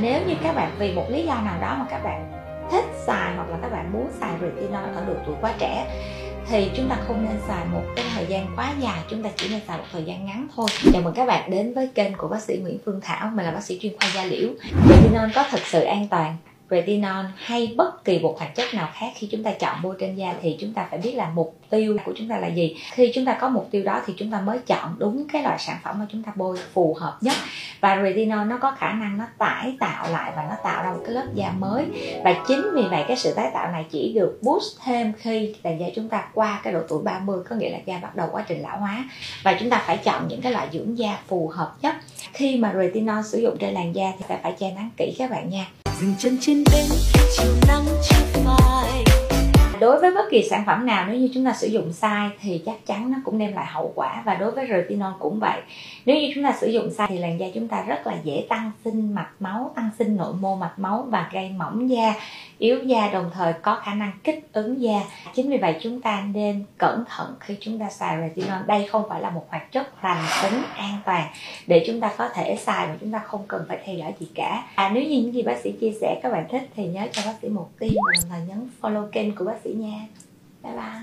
Nếu như các bạn vì một lý do nào đó mà các bạn thích xài hoặc là các bạn muốn xài retinol ở độ tuổi quá trẻ thì chúng ta không nên xài một cái thời gian quá dài, chúng ta chỉ nên xài một thời gian ngắn thôi. Chào mừng các bạn đến với kênh của bác sĩ Nguyễn Phương Thảo, mình là bác sĩ chuyên khoa da liễu. Retinol có thật sự an toàn? Retinol hay bất kỳ một hoạt chất nào khác khi chúng ta chọn bôi trên da thì chúng ta phải biết là mục tiêu của chúng ta là gì. Khi chúng ta có mục tiêu đó thì chúng ta mới chọn đúng cái loại sản phẩm mà chúng ta bôi phù hợp nhất. Và retinol nó có khả năng nó tái tạo lại và nó tạo ra một cái lớp da mới. Và chính vì vậy cái sự tái tạo này chỉ được boost thêm khi làn da chúng ta qua cái độ tuổi 30, có nghĩa là da bắt đầu quá trình lão hóa. Và chúng ta phải chọn những cái loại dưỡng da phù hợp nhất. Khi mà retinol sử dụng trên làn da thì phải che nắng kỹ các bạn nha. Dừng chân trên bến chiều nắng chưa phai. Đối với bất kỳ sản phẩm nào, nếu như chúng ta sử dụng sai thì chắc chắn nó cũng đem lại hậu quả, và đối với retinol cũng vậy. Nếu như chúng ta sử dụng sai thì làn da chúng ta rất là dễ tăng sinh mạch máu, tăng sinh nội mô mạch máu và gây mỏng da, yếu da, đồng thời có khả năng kích ứng da. Chính vì vậy chúng ta nên cẩn thận khi chúng ta xài retinol. Đây không phải là một hoạt chất lành tính, an toàn để chúng ta có thể xài mà chúng ta không cần phải theo dõi gì cả. Nếu như những gì bác sĩ chia sẻ các bạn thích thì nhớ cho bác sĩ một tim và đồng thời nhấn follow kênh của bác sĩ nha. Bye bye.